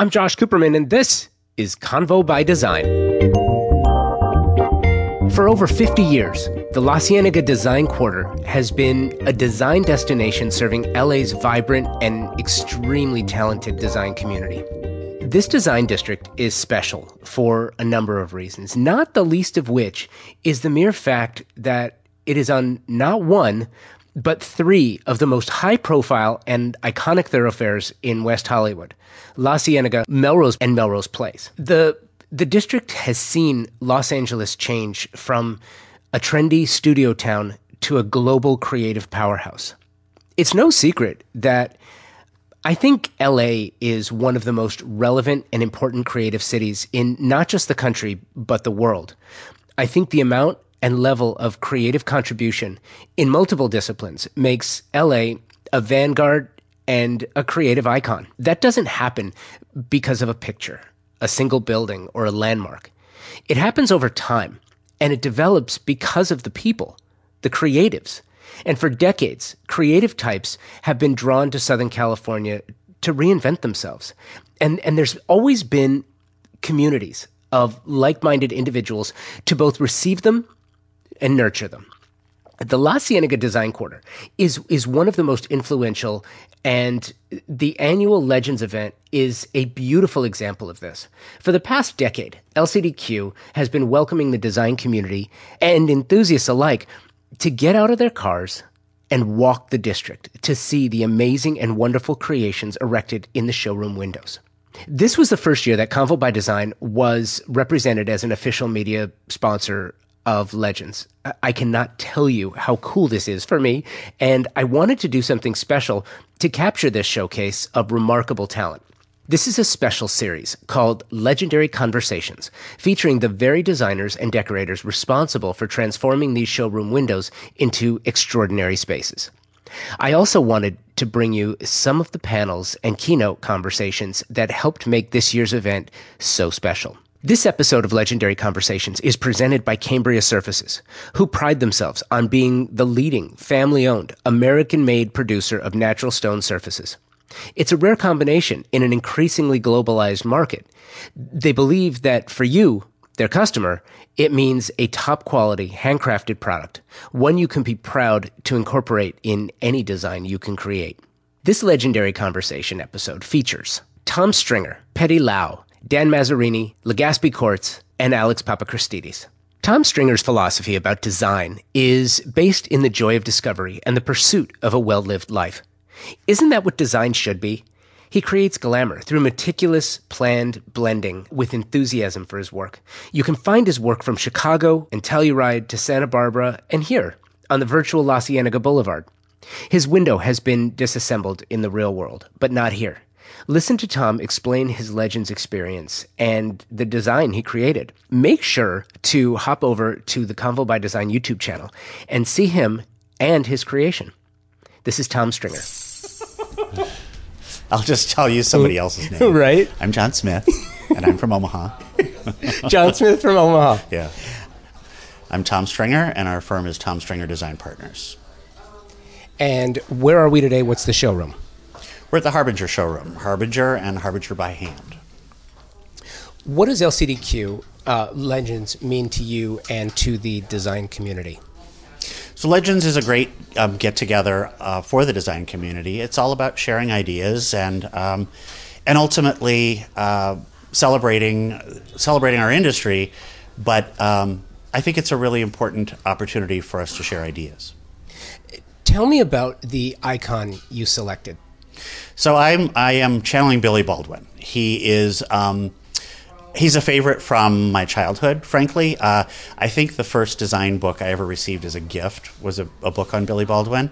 I'm Josh Cooperman, and this is Convo by Design. For over 50 years, the La Cienega Design Quarter has been a design destination serving LA's vibrant and extremely talented design community. This design district is special for a number of reasons, not the least of which is the mere fact that it is on not one, but three of the most high-profile and iconic thoroughfares in West Hollywood: La Cienega, Melrose, and Melrose Place. The district has seen Los Angeles change from a trendy studio town to a global creative powerhouse. It's no secret that I think LA is one of the most relevant and important creative cities in not just the country, but the world. I think the amount and level of creative contribution in multiple disciplines makes LA a vanguard and a creative icon. That doesn't happen because of a picture, a single building, or a landmark. It happens over time, and it develops because of the people, the creatives. And for decades, creative types have been drawn to Southern California to reinvent themselves. And there's always been communities of like-minded individuals to both receive them and nurture them. The La Cienega Design Quarter is one of the most influential, and the annual Legends event is a beautiful example of this. For the past decade, LCDQ has been welcoming the design community and enthusiasts alike to get out of their cars and walk the district to see the amazing and wonderful creations erected in the showroom windows. This was the first year that Convo by Design was represented as an official media sponsor of Legends. I cannot tell you how cool this is for me, and I wanted to do something special to capture this showcase of remarkable talent. This is a special series called Legendary Conversations, featuring the very designers and decorators responsible for transforming these showroom windows into extraordinary spaces. I also wanted to bring you some of the panels and keynote conversations that helped make this year's event so special. This episode of Legendary Conversations is presented by Cambria Surfaces, who pride themselves on being the leading family-owned, American-made producer of natural stone surfaces. It's a rare combination in an increasingly globalized market. They believe that for you, their customer, it means a top-quality, handcrafted product, one you can be proud to incorporate in any design you can create. This Legendary Conversation episode features Tom Stringer, Patti Lau, Dan Mazzarini, Legaspi Courts, and Alex Papachristidis. Tom Stringer's philosophy about design is based in the joy of discovery and the pursuit of a well-lived life. Isn't that what design should be? He creates glamour through meticulous, planned blending with enthusiasm for his work. You can find his work from Chicago and Telluride to Santa Barbara and here on the virtual La Cienega Boulevard. His window has been disassembled in the real world, but not here. Listen to Tom explain his Legends experience and the design he created. Make sure to hop over to the Convo by Design YouTube channel and see him and his creation. This is Tom Stringer. I'll just tell you somebody else's name. Right? I'm John Smith, and I'm from Omaha. John Smith from Omaha. Yeah. I'm Tom Stringer, and our firm is Tom Stringer Design Partners. And where are we today? What's the showroom? We're at the Harbinger showroom, Harbinger and Harbinger by Hand. What does LCDQ Legends mean to you and to the design community? So Legends is a great get-together for the design community. It's all about sharing ideas and ultimately celebrating our industry. But I think it's a really important opportunity for us to share ideas. Tell me about the icon you selected. So I am channeling Billy Baldwin. He is he's a favorite from my childhood, frankly. I think the first design book I ever received as a gift was a book on Billy Baldwin,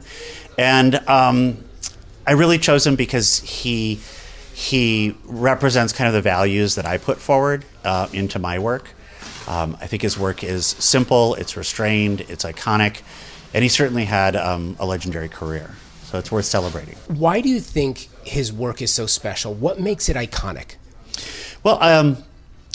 and I really chose him because he represents kind of the values that I put forward into my work. I think his work is simple, it's restrained, it's iconic, and he certainly had a legendary career. So it's worth celebrating. Why do you think his work is so special? What makes it iconic? Well,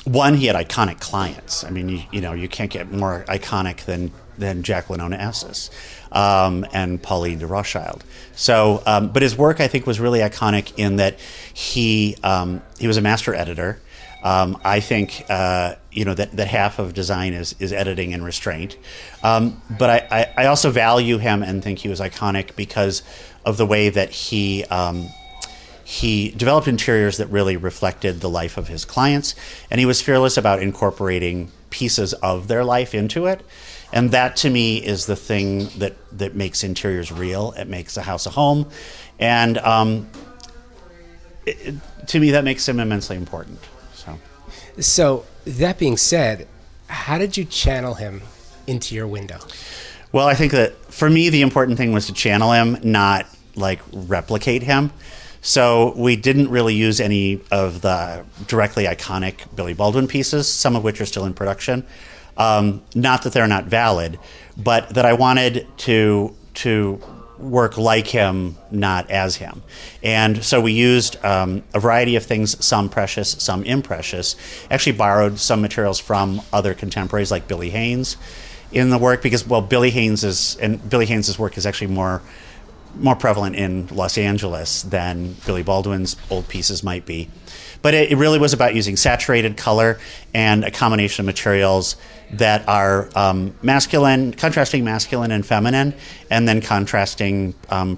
one, he had iconic clients. I mean, you know, you can't get more iconic than than Jacqueline Onassis and Pauline de Rothschild. So, but his work, I think, was really iconic in that he was a master editor. I think that half of design is editing and restraint. But I also value him and think he was iconic because of the way that he developed interiors that really reflected the life of his clients, and he was fearless about incorporating pieces of their life into it. And that, to me, is the thing that makes interiors real. It makes a house a home. And to me, that makes him immensely important. So that being said, how did you channel him into your window? Well, I think that for me, the important thing was to channel him, not like replicate him. So we didn't really use any of the directly iconic Billy Baldwin pieces, some of which are still in production. Not that they're not valid, but that I wanted to work like him, not as him. And so we used a variety of things, some precious, some imprecious. Actually borrowed some materials from other contemporaries like Billy Haines in the work, because, well, Billy Haines's work is actually more prevalent in Los Angeles than Billy Baldwin's old pieces might be. But it really was about using saturated color and a combination of materials that are masculine, contrasting masculine and feminine, and then contrasting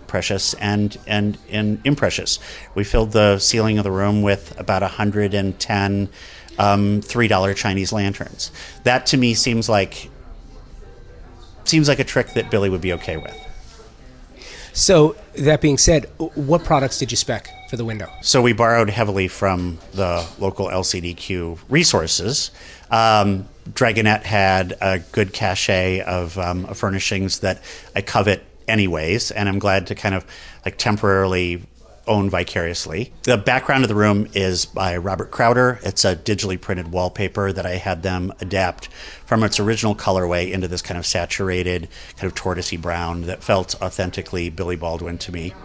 precious and imprecious. We filled the ceiling of the room with about 110 $3 Chinese lanterns. That, to me, seems like a trick that Billy would be okay with. So that being said, what products did you spec for the window? So we borrowed heavily from the local LCDQ resources. Dragonette had a good cachet of furnishings that I covet anyways, and I'm glad to kind of like temporarily own vicariously. The background of the room is by Robert Crowder. It's a digitally printed wallpaper that I had them adapt from its original colorway into this kind of saturated, kind of tortoisey brown that felt authentically Billy Baldwin to me.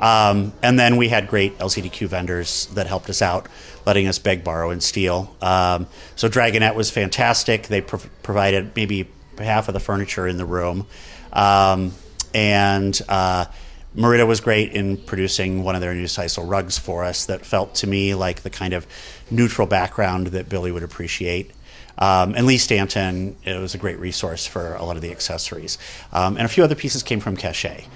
And then we had great LCDQ vendors that helped us out, letting us beg, borrow, and steal. So Dragonette was fantastic. They provided maybe half of the furniture in the room. Marita was great in producing one of their new sisal rugs for us that felt to me like the kind of neutral background that Billy would appreciate. And Lee Stanton, it was a great resource for a lot of the accessories. And a few other pieces came from Cachet.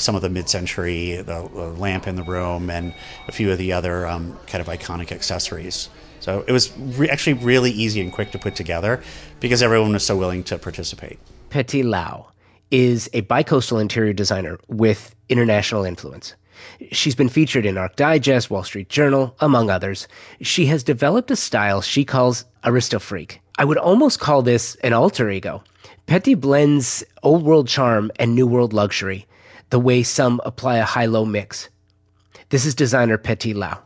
Some of the mid-century, the lamp in the room, and a few of the other kind of iconic accessories. So it was actually really easy and quick to put together because everyone was so willing to participate. Patti Lau is a bicoastal interior designer with international influence. She's been featured in Arc Digest, Wall Street Journal, among others. She has developed a style she calls Aristo Freak. I would almost call this an alter ego. Patti blends old world charm and new world luxury, the way some apply a high-low mix. This is designer Patti Lau.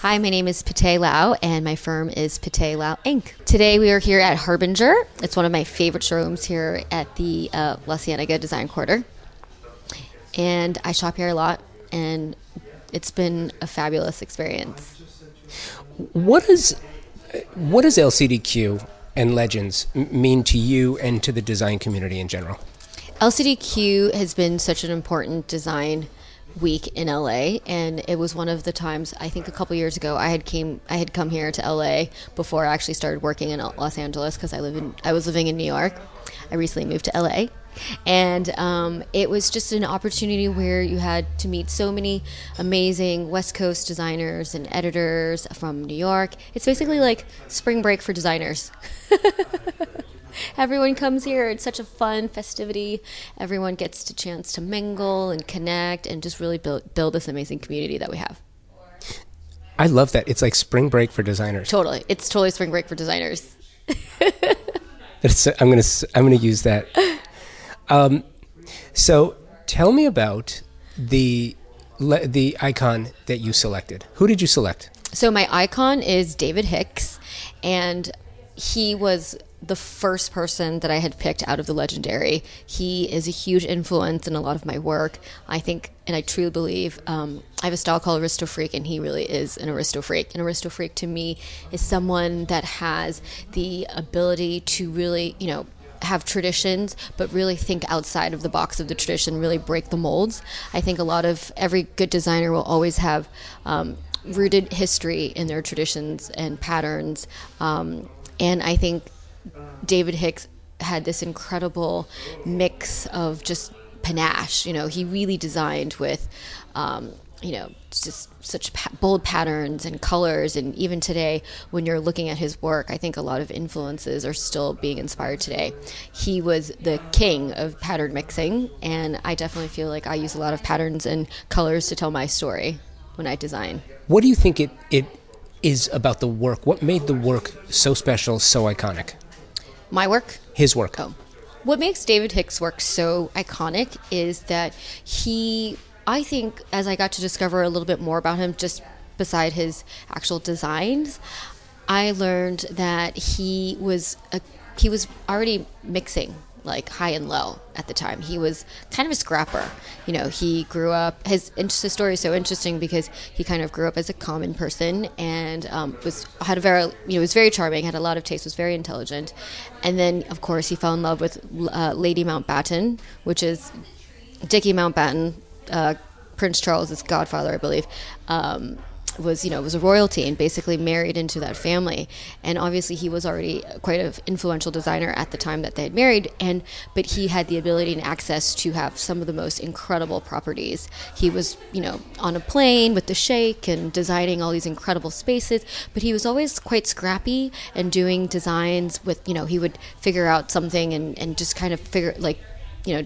Hi, my name is Patti Lau, and my firm is Patti Lau Inc. Today we are here at Harbinger. It's one of my favorite showrooms here at the La Cienega Design Quarter. And I shop here a lot, and it's been a fabulous experience. What does LCDQ and Legends mean to you and to the design community in general? LCDQ has been such an important design week in LA, and it was one of the times, I think a couple years ago, I had come here to LA before I actually started working in Los Angeles because I was living in New York. I recently moved to LA, and it was just an opportunity where you had to meet so many amazing West Coast designers and editors from New York. It's basically like spring break for designers. Everyone comes here. It's such a fun festivity. Everyone gets a chance to mingle and connect and just really build this amazing community that we have. I love that. It's like spring break for designers. Totally. It's totally spring break for designers. I'm going to use that. So tell me about the icon that you selected. Who did you select? So my icon is David Hicks, and he was the first person that I had picked out of the legendary. He is a huge influence in a lot of my work, I think, and I truly believe. I have a style called Aristo Freak, and he really is an Aristo Freak. An Aristo Freak to me is someone that has the ability to really, have traditions, but really think outside of the box of the tradition, really break the molds. I think a lot of every good designer will always have rooted history in their traditions and patterns. And I think David Hicks had this incredible mix of just panache. You know, he really designed with, you know, just such bold patterns and colors. And even today, when you're looking at his work, I think a lot of influences are still being inspired today. He was the king of pattern mixing, and I definitely feel like I use a lot of patterns and colors to tell my story when I design. What do you think it is about the work? What made the work so special, so iconic? My work? His work. Oh. What makes David Hicks' work so iconic is that he... I think as I got to discover a little bit more about him, just beside his actual designs, I learned that he was already mixing like high and low at the time. He was kind of a scrapper. You know, he grew up, his story is so interesting because he kind of grew up as a common person and was very charming, had a lot of taste, was very intelligent. And then, of course, he fell in love with Lady Mountbatten, which is Dickie Mountbatten, Prince Charles's godfather, I believe, was a royalty and basically married into that family. And obviously he was already quite an influential designer at the time that they had married, but he had the ability and access to have some of the most incredible properties. He was, on a plane with the Sheikh and designing all these incredible spaces, but he was always quite scrappy and doing designs with, he would figure out something and just kind of figure, like,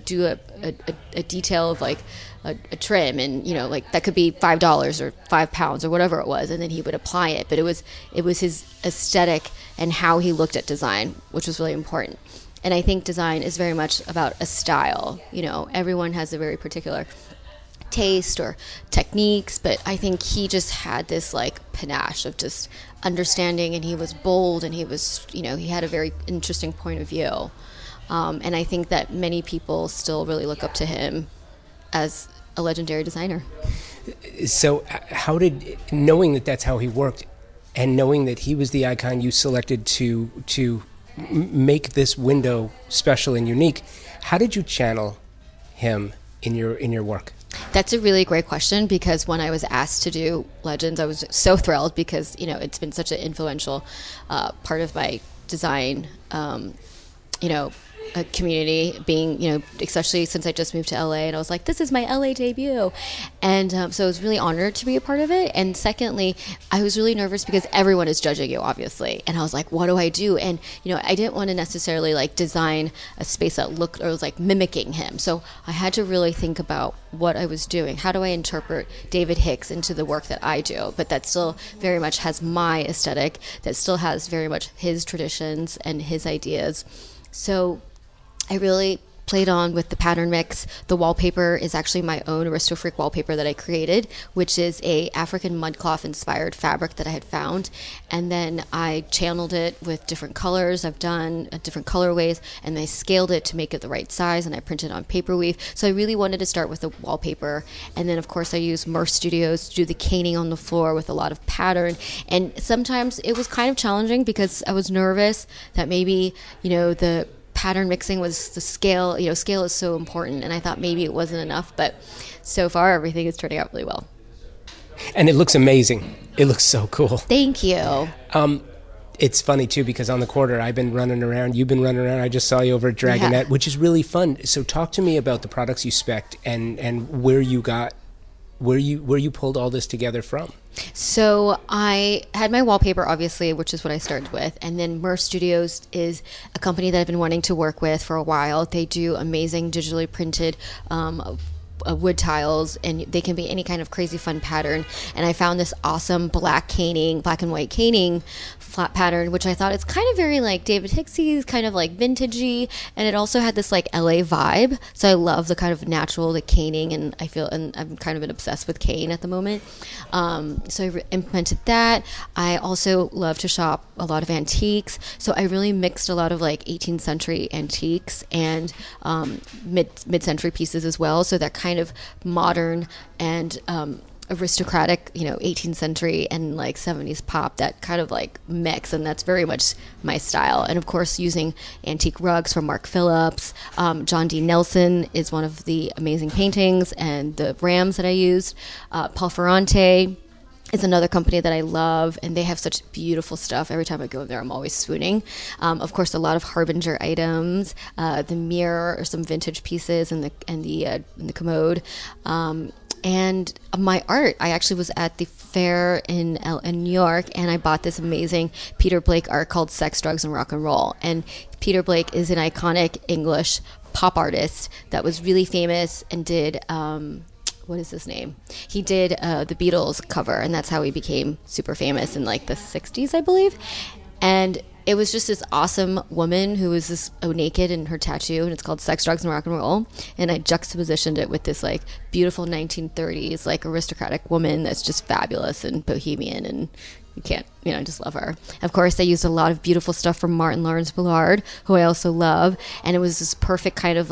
do a detail of like a trim, and like that could be $5 or £5 or whatever it was, and then he would apply it. But it was his aesthetic and how he looked at design, which was really important. And I think design is very much about a style. Everyone has a very particular taste or techniques, but I think he just had this like panache of just understanding, and he was bold, and he was he had a very interesting point of view. And I think that many people still really look up to him as a legendary designer. So how did, knowing that that's how he worked and knowing that he was the icon you selected to make this window special and unique, how did you channel him in your work? That's a really great question, because when I was asked to do Legends, I was so thrilled because, it's been such an influential part of my design, a community, being, especially since I just moved to LA, and I was like, this is my LA debut. And so I was really honored to be a part of it. And secondly, I was really nervous because everyone is judging you, obviously. And I was like, what do I do? And, I didn't want to necessarily like design a space that looked or was like mimicking him. So I had to really think about what I was doing. How do I interpret David Hicks into the work that I do? But that still very much has my aesthetic, that still has very much his traditions and his ideas. So I really played on with the pattern mix. The wallpaper is actually my own Aristo Freak wallpaper that I created, which is a African mudcloth inspired fabric that I had found. And then I channeled it with different colors I've done, different colorways, and I scaled it to make it the right size, and I printed on paper weave. So I really wanted to start with the wallpaper. And then of course I used Murph Studios to do the caning on the floor with a lot of pattern. And sometimes it was kind of challenging because I was nervous that maybe, the pattern mixing was the scale, scale is so important, and I thought maybe it wasn't enough, but so far everything is turning out really well. And it looks amazing. It looks so cool. Thank you. It's funny too, because on the quarter I've been running around, you've been running around, I just saw you over at Dragonette, yeah. Which is really fun. So talk to me about the products you spec'd and where you pulled all this together from. So I had my wallpaper, obviously, which is what I started with. And then Murph Studios is a company that I've been wanting to work with for a while. They do amazing digitally printed wood tiles, and they can be any kind of crazy fun pattern. And I found this awesome black and white caning flat pattern, which I thought is kind of very like David Hicksy, kind of like vintagey, and it also had this like LA vibe. So I love the kind of natural, the caning, and I'm kind of been obsessed with cane at the moment. So I implemented that. I also love to shop a lot of antiques, so I really mixed a lot of like 18th century antiques and mid-century pieces as well. So that kind of modern and aristocratic, 18th century and 70s pop, that kind of mix, and that's very much my style. And of course, using antique rugs from Mark Phillips. John D. Nelson is one of the amazing paintings and the rams that I used. Paul Ferrante is another company that I love, and they have such beautiful stuff. Every time I go in there, I'm always swooning. Of course, a lot of Harbinger items, the mirror, or some vintage pieces, and the commode. And my art, I actually was at the fair in New York, and I bought this amazing Peter Blake art called Sex, Drugs, and Rock and Roll. And Peter Blake is an iconic English pop artist that was really famous and did, what is his name? He did the Beatles cover, and that's how he became super famous in the 60s, I believe. And it was just this awesome woman who was this naked in her tattoo, and it's called Sex, Drugs, and Rock and Roll. And I juxtapositioned it with this beautiful 1930s aristocratic woman that's just fabulous and bohemian, and you can't, I just love her. Of course, I used a lot of beautiful stuff from Martin Lawrence Ballard, who I also love, and it was this perfect kind of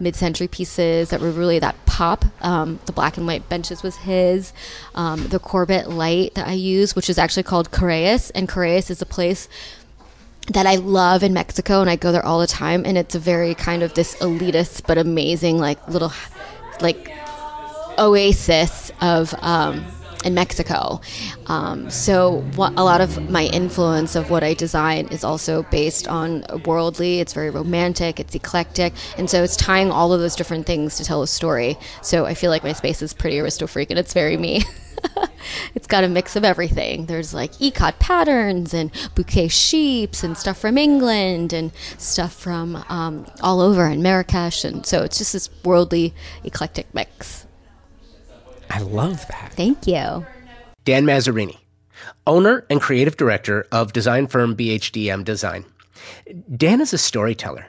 mid-century pieces that were really that pop. The black and white benches was his. The Corbett light that I use, which is actually called Correas, and Correas is a place that I love in Mexico, and I go there all the time, and it's a very kind of this elitist but amazing little oasis of in Mexico. A lot of my influence of what I design is also based on worldly. It's very romantic, it's eclectic, and so it's tying all of those different things to tell a story. So I feel like my space is pretty Aristo Freak, and it's very me. It's got a mix of everything. There's ecot patterns and bouquet shapes and stuff from England and stuff from all over in Marrakesh, and so it's just this worldly, eclectic mix. I love that. Thank you. Dan Mazzarini, owner and creative director of design firm BHDM Design. Dan is a storyteller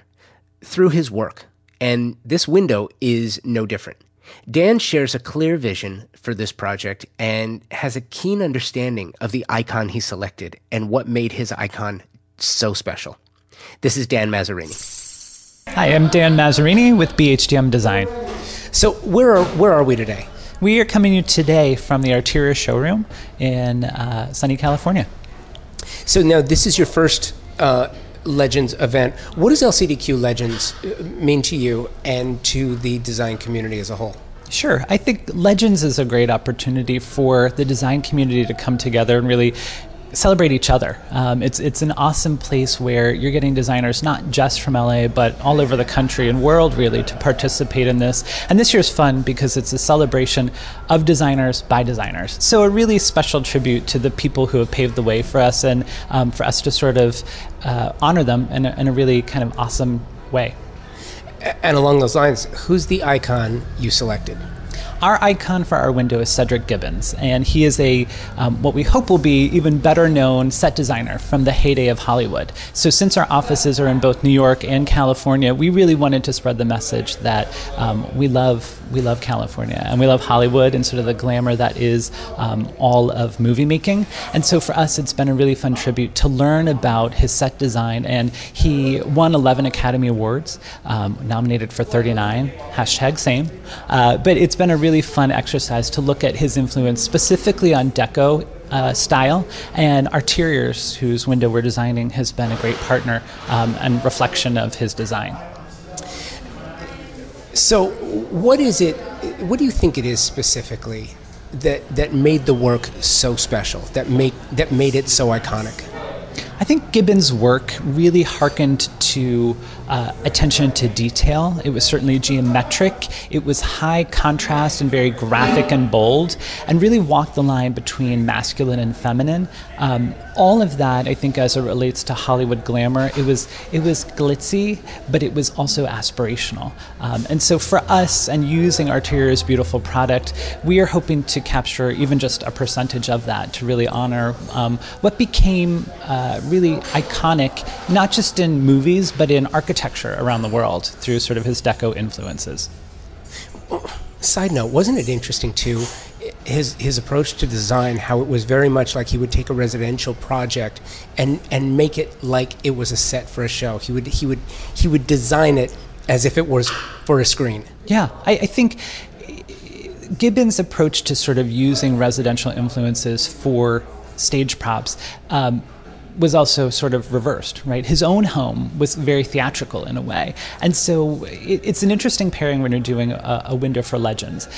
through his work, and this window is no different. Dan shares a clear vision for this project and has a keen understanding of the icon he selected and what made his icon so special. This is Dan Mazzarini. Hi, I'm Dan Mazzarini with BHDM Design. So where are we today? We are coming to you today from the Arteriors showroom in sunny California. So now this is your first Legends event. What does LCDQ Legends mean to you and to the design community as a whole? Sure. I think Legends is a great opportunity for the design community to come together and really celebrate each other. It's an awesome place where you're getting designers not just from LA but all over the country and world really to participate in this. And this year's fun because it's a celebration of designers by designers. So a really special tribute to the people who have paved the way for us and for us to sort of honor them in a really kind of awesome way. And along those lines, who's the icon you selected? Our icon for our window is Cedric Gibbons, and he is a what we hope will be even better known set designer from the heyday of Hollywood. So since our offices are in both New York and California, we really wanted to spread the message that we love California and we love Hollywood and sort of the glamour that is all of movie making. And so for us, it's been a really fun tribute to learn about his set design, and he won 11 Academy Awards, nominated for 39, #same. But it's been a really fun exercise to look at his influence specifically on deco style, and Arteriors, whose window we're designing, has been a great partner and reflection of his design. So what do you think it is specifically that made the work so special, that made it so iconic? I think Gibbons' work really hearkened to attention to detail. It was certainly geometric. It was high contrast and very graphic and bold, and really walked the line between masculine and feminine. All of that, I think, as it relates to Hollywood glamour, it was glitzy, but it was also aspirational. And so for us, and using Arteriors' beautiful product, we are hoping to capture even just a percentage of that to really honor what became really iconic, not just in movies, but in architecture around the world through sort of his deco influences. Side note, wasn't it interesting too, his approach to design, how it was very much like he would take a residential project and make it like it was a set for a show. He would design it as if it was for a screen. Yeah, I think Gibbons' approach to sort of using residential influences for stage props was also sort of reversed, right? His own home was very theatrical in a way. And so it's an interesting pairing when you're doing a window for legends.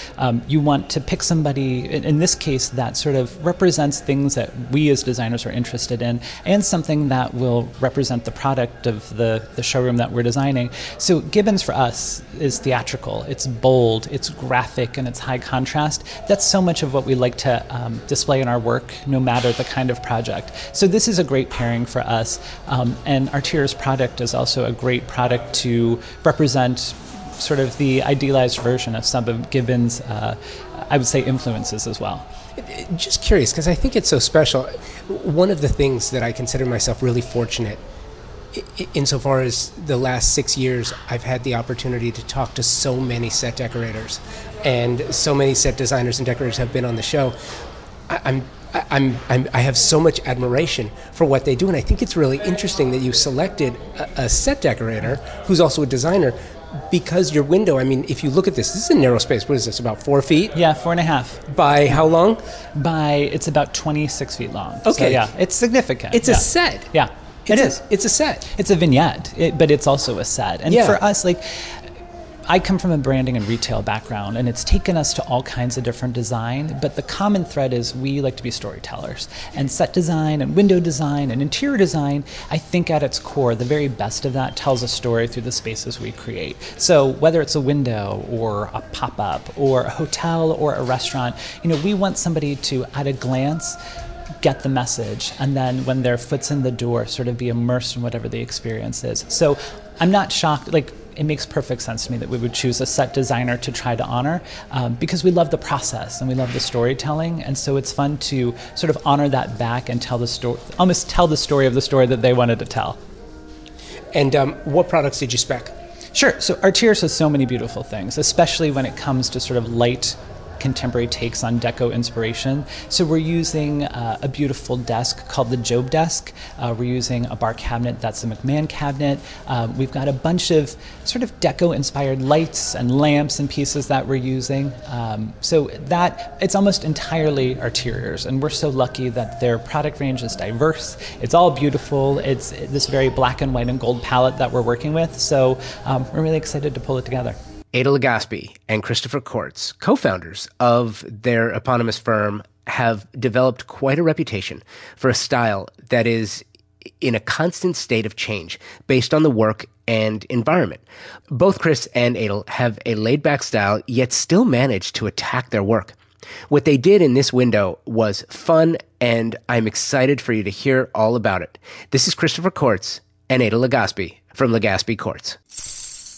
You want to pick somebody, in this case, that sort of represents things that we as designers are interested in, and something that will represent the product of the showroom that we're designing. So Gibbons for us is theatrical. It's bold, it's graphic, and it's high contrast. That's so much of what we like to display in our work, no matter the kind of project. So this is a great pairing for us, and Arteriors product is also a great product to represent sort of the idealized version of some of Gibbons, I would say, influences as well. Just curious, because I think it's so special. One of the things that I consider myself really fortunate insofar as the last 6 years I've had the opportunity to talk to so many set decorators, and so many set designers and decorators have been on the show. I have so much admiration for what they do, and I think it's really interesting that you selected a set decorator who's also a designer, because your window, I mean, if you look at this, this is a narrow space. What is this, about 4 feet? Yeah, 4.5. By how long? It's about 26 feet long. Okay. So, yeah, it's significant. It's a set. Yeah, it is. It's a set. It's a vignette, but it's also a set. And for us, like, I come from a branding and retail background, and it's taken us to all kinds of different design, but the common thread is we like to be storytellers. And set design and window design and interior design, I think at its core, the very best of that tells a story through the spaces we create. So whether it's a window or a pop-up or a hotel or a restaurant, you know, we want somebody to, at a glance, get the message, and then when their foot's in the door, sort of be immersed in whatever the experience is. So I'm not shocked, like, it makes perfect sense to me that we would choose a set designer to try to honor, because we love the process and we love the storytelling, and so it's fun to sort of honor that back and tell the story, almost tell the story of the story that they wanted to tell. And what products did you spec? Sure, so Arteriors has so many beautiful things, especially when it comes to sort of light, contemporary takes on deco inspiration. So we're using a beautiful desk called the Job Desk. We're using a bar cabinet that's a McMahon cabinet. We've got a bunch of sort of deco-inspired lights and lamps and pieces that we're using. So that, it's almost entirely Arteriors, and we're so lucky that their product range is diverse. It's all beautiful. It's this very black and white and gold palette that we're working with. So we're really excited to pull it together. Ada Legaspi and Christopher Kortz, co-founders of their eponymous firm, have developed quite a reputation for a style that is in a constant state of change based on the work and environment. Both Chris and Ada have a laid-back style, yet still manage to attack their work. What they did in this window was fun, and I'm excited for you to hear all about it. This is Christopher Kortz and Ada Legaspi from Legaspi Courts.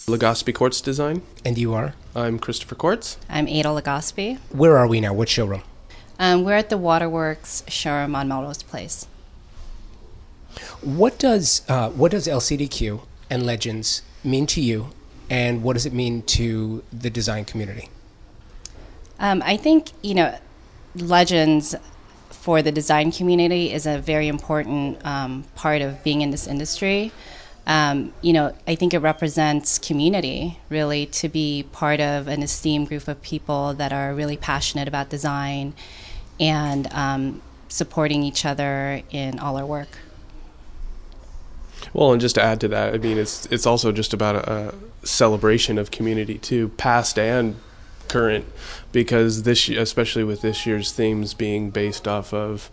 Legaspi Courts Design. And you are? I'm Christopher Kortz. I'm Ada Legaspi. Where are we now? What showroom? We're at the Waterworks showroom on Melrose Place. What does LCDQ and Legends mean to you, and what does it mean to the design community? I think, you know, Legends for the design community is a very important part of being in this industry. You know, I think it represents community, really, to be part of an esteemed group of people that are really passionate about design and supporting each other in all our work. Well, and just to add to that, I mean, it's also just about a celebration of community, too, past and current, because this, especially with this year's themes being based off of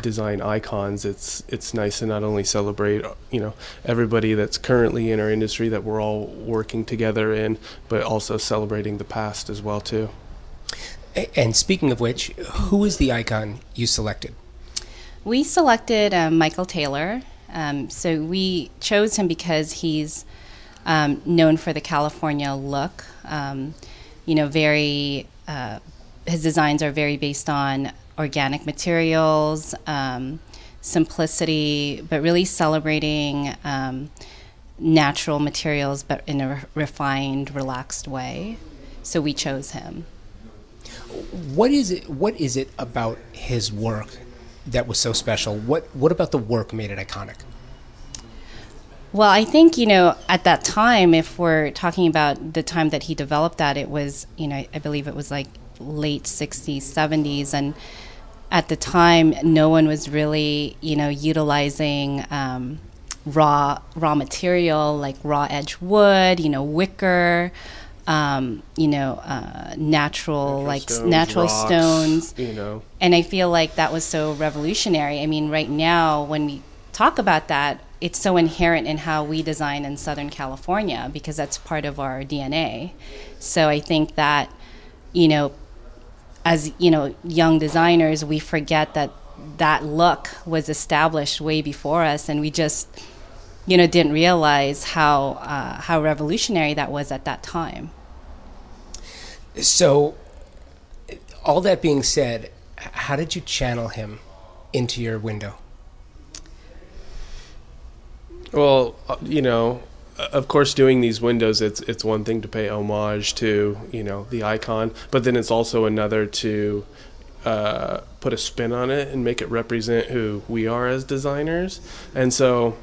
design icons, it's nice to not only celebrate, you know, everybody that's currently in our industry that we're all working together in, but also celebrating the past as well too. And speaking of which, who is the icon you selected? We selected Michael Taylor. So we chose him because he's known for the California look. You know, very his designs are very based on organic materials, simplicity, but really celebrating natural materials, but in a refined, relaxed way. So we chose him. What is it about his work that was so special? What about the work made it iconic? Well, I think, you know, at that time, if we're talking about the time that he developed that, it was, you know, I believe it was like late 60s, 70s, and at the time, no one was really, utilizing raw material like raw edge wood, wicker, natural rocks, stones. And I feel like that was so revolutionary. I mean, right now when we talk about that, it's so inherent in how we design in Southern California because that's part of our DNA. So I think that, as young designers, we forget that look was established way before us, and we just didn't realize how revolutionary that was at that time. So, all that being said, how did you channel him into your window? Well, of course, doing these windows, it's one thing to pay homage to, the icon, but then it's also another to put a spin on it and make it represent who we are as designers. And so,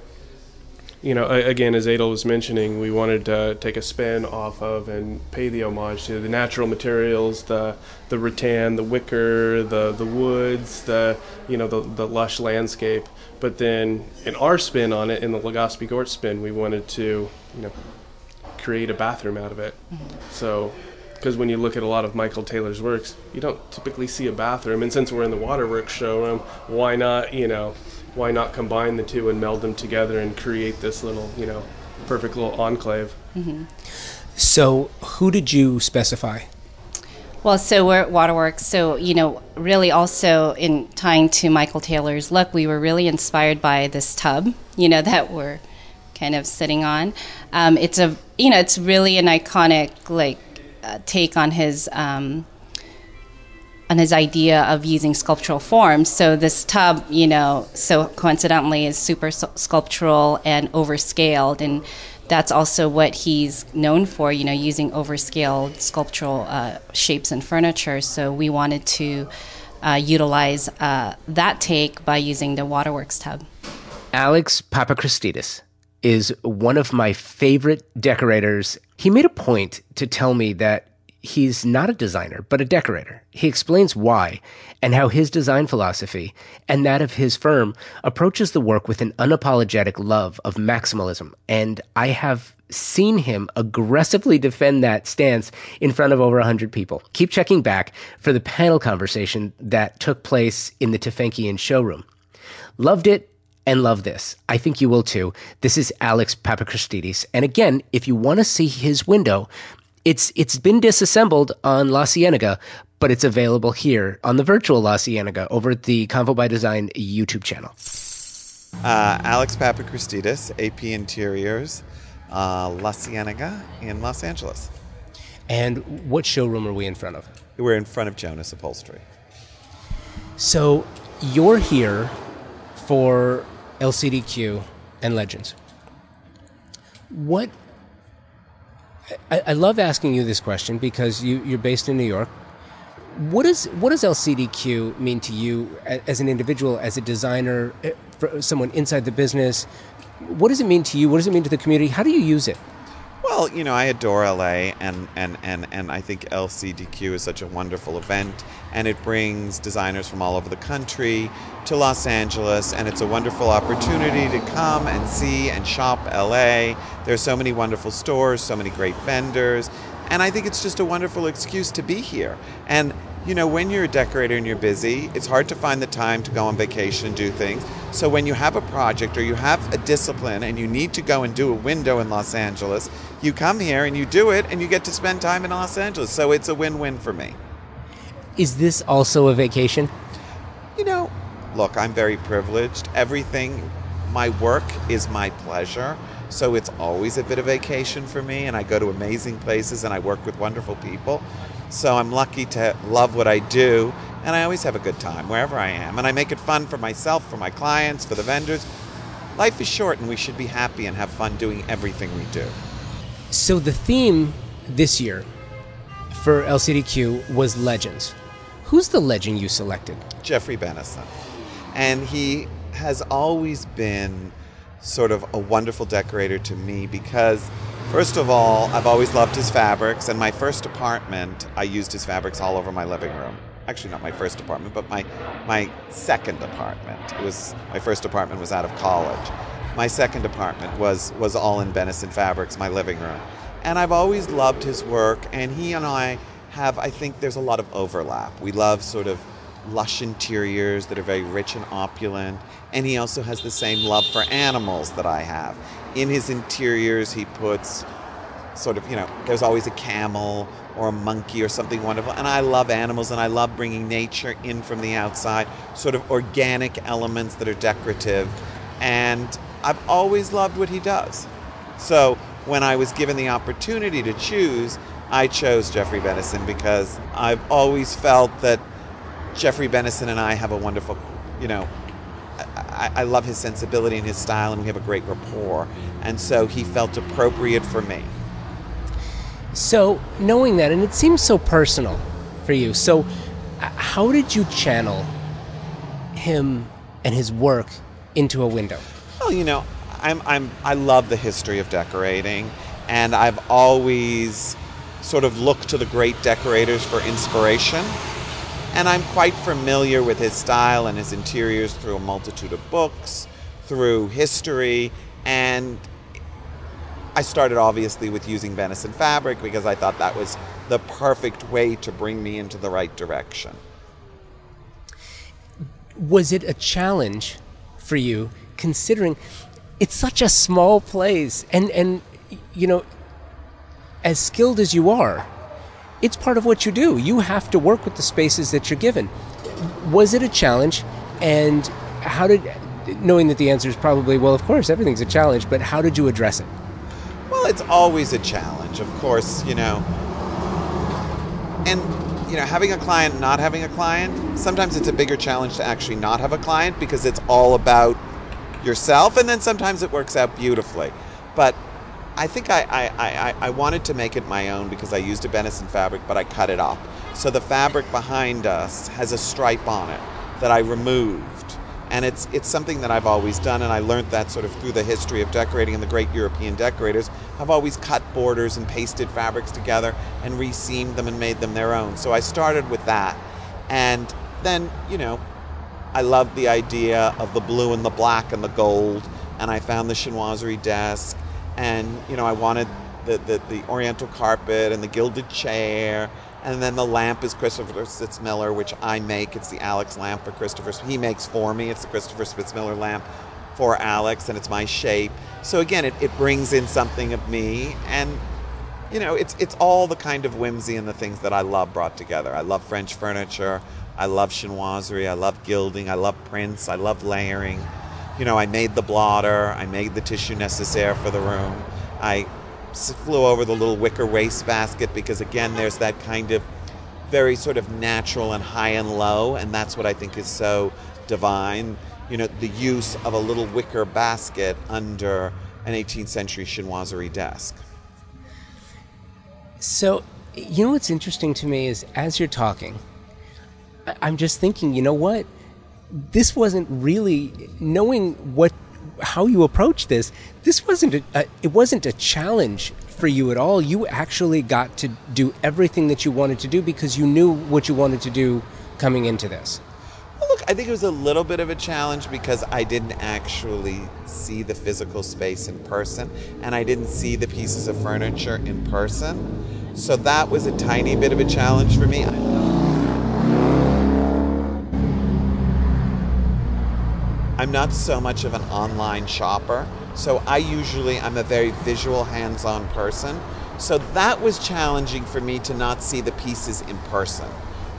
again, as Adel was mentioning, we wanted to take a spin off of and pay the homage to the natural materials, the rattan, the wicker, the woods, the lush landscape. But then in our spin on it, in the Legaspi Courts spin, we wanted to, create a bathroom out of it. So, because when you look at a lot of Michael Taylor's works, you don't typically see a bathroom. And since we're in the Waterworks showroom, why not combine the two and meld them together and create this little, perfect little enclave? Mm-hmm. So who did you specify? Well, so we're at Waterworks. So, really also in tying to Michael Taylor's look, we were really inspired by this tub, that we're kind of sitting on. It's really an iconic, take on his, on his idea of using sculptural forms. So this tub, so coincidentally is super sculptural and overscaled, and that's also what he's known for, using overscaled sculptural shapes and furniture. So we wanted to utilize that take by using the Waterworks tub. Alex Papachristidis is one of my favorite decorators. He made a point to tell me that he's not a designer, but a decorator. He explains why and how his design philosophy and that of his firm approaches the work with an unapologetic love of maximalism. And I have seen him aggressively defend that stance in front of over 100 people. Keep checking back for the panel conversation that took place in the Tefenkian showroom. Loved it. And love this. I think you will too. This is Alex Papachristidis. And again, if you want to see his window, it's been disassembled on La Cienega, but it's available here on the virtual La Cienega over at the Convo by Design YouTube channel. Alex Papachristidis, AP Interiors, La Cienega in Los Angeles. And what showroom are we in front of? We're in front of Jonas Upholstery. So you're here for LCDQ and Legends. I love asking you this question because you're based in New York. What does LCDQ mean to you as an individual, as a designer, for someone inside the business? What does it mean to you? What does it mean to the community? How do you use it? Well, I adore LA, and I think LCDQ is such a wonderful event, and it brings designers from all over the country to Los Angeles, and it's a wonderful opportunity to come and see and shop LA. There's so many wonderful stores, so many great vendors, and I think it's just a wonderful excuse to be here. And when you're a decorator and you're busy, it's hard to find the time to go on vacation and do things. So when you have a project or you have a discipline and you need to go and do a window in Los Angeles, you come here and you do it and you get to spend time in Los Angeles. So it's a win-win for me. Is this also a vacation? Look, I'm very privileged. Everything, my work is my pleasure. So it's always a bit of vacation for me, and I go to amazing places and I work with wonderful people. So I'm lucky to love what I do, and I always have a good time wherever I am. And I make it fun for myself, for my clients, for the vendors. Life is short, and we should be happy and have fun doing everything we do. So the theme this year for LCDQ was Legends. Who's the legend you selected? Jeffrey Bennison. And he has always been sort of a wonderful decorator to me because First of all, I've always loved his fabrics, and my first apartment, I used his fabrics all over my living room. Actually, not my first apartment, but my second apartment. It was my first apartment was out of college. My second apartment was all in Bennison fabrics, my living room. And I've always loved his work, and he and I have, I think there's a lot of overlap. We love sort of lush interiors that are very rich and opulent, and he also has the same love for animals that I have. In his interiors, he puts sort of, there's always a camel or a monkey or something wonderful, and I love animals, and I love bringing nature in from the outside, sort of organic elements that are decorative, and I've always loved what he does. So when I was given the opportunity to choose, I chose Jeffrey Bennison because I've always felt that Jeffrey Bennison and I have a wonderful, I love his sensibility and his style, and we have a great rapport. And so he felt appropriate for me. So knowing that, and it seems so personal for you, so how did you channel him and his work into a window? Well, I love the history of decorating, and I've always sort of looked to the great decorators for inspiration. And I'm quite familiar with his style and his interiors through a multitude of books, through history, and I started obviously with using Bennison fabric because I thought that was the perfect way to bring me into the right direction. Was it a challenge for you, considering it's such a small place, and as skilled as you are, it's part of what you do. You have to work with the spaces that you're given. Was it a challenge? And how did, knowing that the answer is probably, well, of course, everything's a challenge, but how did you address it? Well, it's always a challenge, of course, And, having a client, not having a client, sometimes it's a bigger challenge to actually not have a client because it's all about yourself. And then sometimes it works out beautifully. But I think I wanted to make it my own because I used a Bennison fabric, but I cut it up. So the fabric behind us has a stripe on it that I removed. And it's something that I've always done, and I learned that sort of through the history of decorating, and the great European decorators have always cut borders and pasted fabrics together and reseamed them and made them their own. So I started with that. And then, I loved the idea of the blue and the black and the gold, and I found the chinoiserie desk. And, I wanted the oriental carpet and the gilded chair. And then the lamp is Christopher Spitzmiller, which I make. It's the Alex lamp for Christopher. He makes for me. It's the Christopher Spitzmiller lamp for Alex, and it's my shape. So, again, it brings in something of me. And, it's all the kind of whimsy and the things that I love brought together. I love French furniture. I love chinoiserie. I love gilding. I love prints. I love layering. I made the blotter, I made the tissue nécessaire for the room. I flew over the little wicker wastebasket because, again, there's that kind of very sort of natural and high and low, and that's what I think is so divine. The use of a little wicker basket under an 18th century chinoiserie desk. So, what's interesting to me is, as you're talking, I'm just thinking, what? This wasn't really, knowing how you approach this. This wasn't it wasn't a challenge for you at all. You actually got to do everything that you wanted to do because you knew what you wanted to do coming into this. Well, look, I think it was a little bit of a challenge because I didn't actually see the physical space in person, and I didn't see the pieces of furniture in person. So that was a tiny bit of a challenge for me. I'm not so much of an online shopper, so I'm a very visual, hands-on person. So that was challenging for me to not see the pieces in person.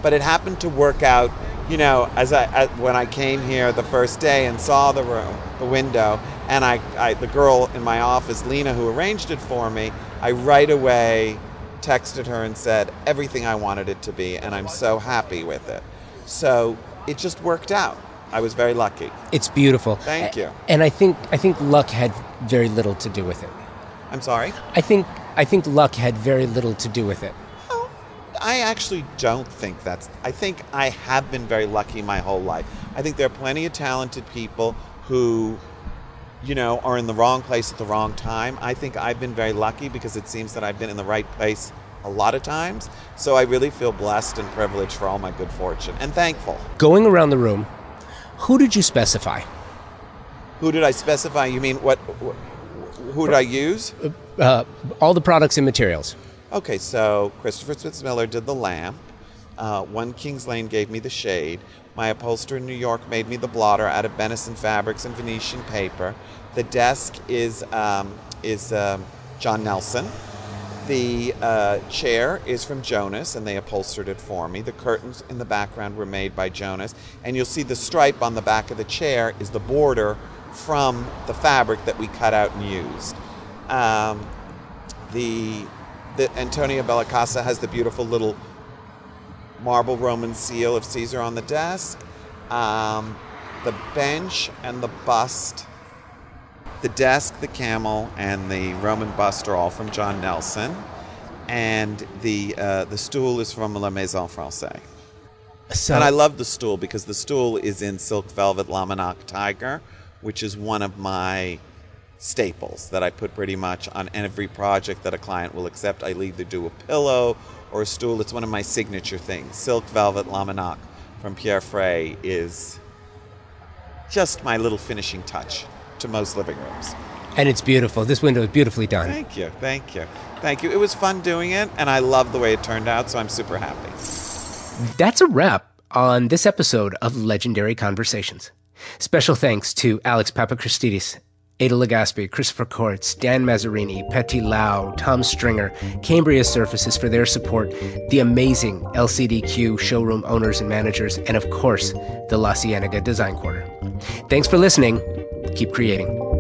But it happened to work out, when I came here the first day and saw the room, the window, and I the girl in my office, Lena, who arranged it for me, I right away texted her and said everything I wanted it to be, and I'm so happy with it. So it just worked out. I was very lucky. It's beautiful. Thank you. And I think luck had very little to do with it. I'm sorry? I think luck had very little to do with it. Well, I actually don't think that's... I think I have been very lucky my whole life. I think there are plenty of talented people who you know, are in the wrong place at the wrong time. I think I've been very lucky because it seems that I've been in the right place a lot of times. So I really feel blessed and privileged for all my good fortune and thankful. Going around the room, who did you specify? Who did I specify? You mean who did I use? All the products and materials. Okay, so Christopher Spitzmiller did the lamp. One Kings Lane gave me the shade. My upholsterer in New York made me the blotter out of Bennison fabrics and Venetian paper. The desk is John Nelson. The chair is from Jonas, and they upholstered it for me. The curtains in the background were made by Jonas. And you'll see the stripe on the back of the chair is the border from the fabric that we cut out and used. The Antonio Bellacasa has the beautiful little marble Roman seal of Caesar on the desk. The bench and the bust, the desk, the camel, and the Roman bust are all from John Nelson. And the stool is from La Maison Francaise. So, and I love the stool because the stool is in silk velvet Lamanac tiger, which is one of my staples that I put pretty much on every project that a client will accept. I'll either do a pillow or a stool. It's one of my signature things. Silk velvet Lamanac from Pierre Frey is just my little finishing touch to most living rooms. And it's beautiful. This window is beautifully done. Thank you. Thank you. Thank you. It was fun doing it, and I love the way it turned out, so I'm super happy. That's a wrap on this episode of Legendary Conversations. Special thanks to Alex Papachristidis, Ada Legaspi, Christopher Kortz, Dan Mazzarini, Patti Lau, Tom Stringer, Cambria Surfaces for their support, the amazing LCDQ showroom owners and managers, and of course, the La Cienega Design Quarter. Thanks for listening. Keep creating.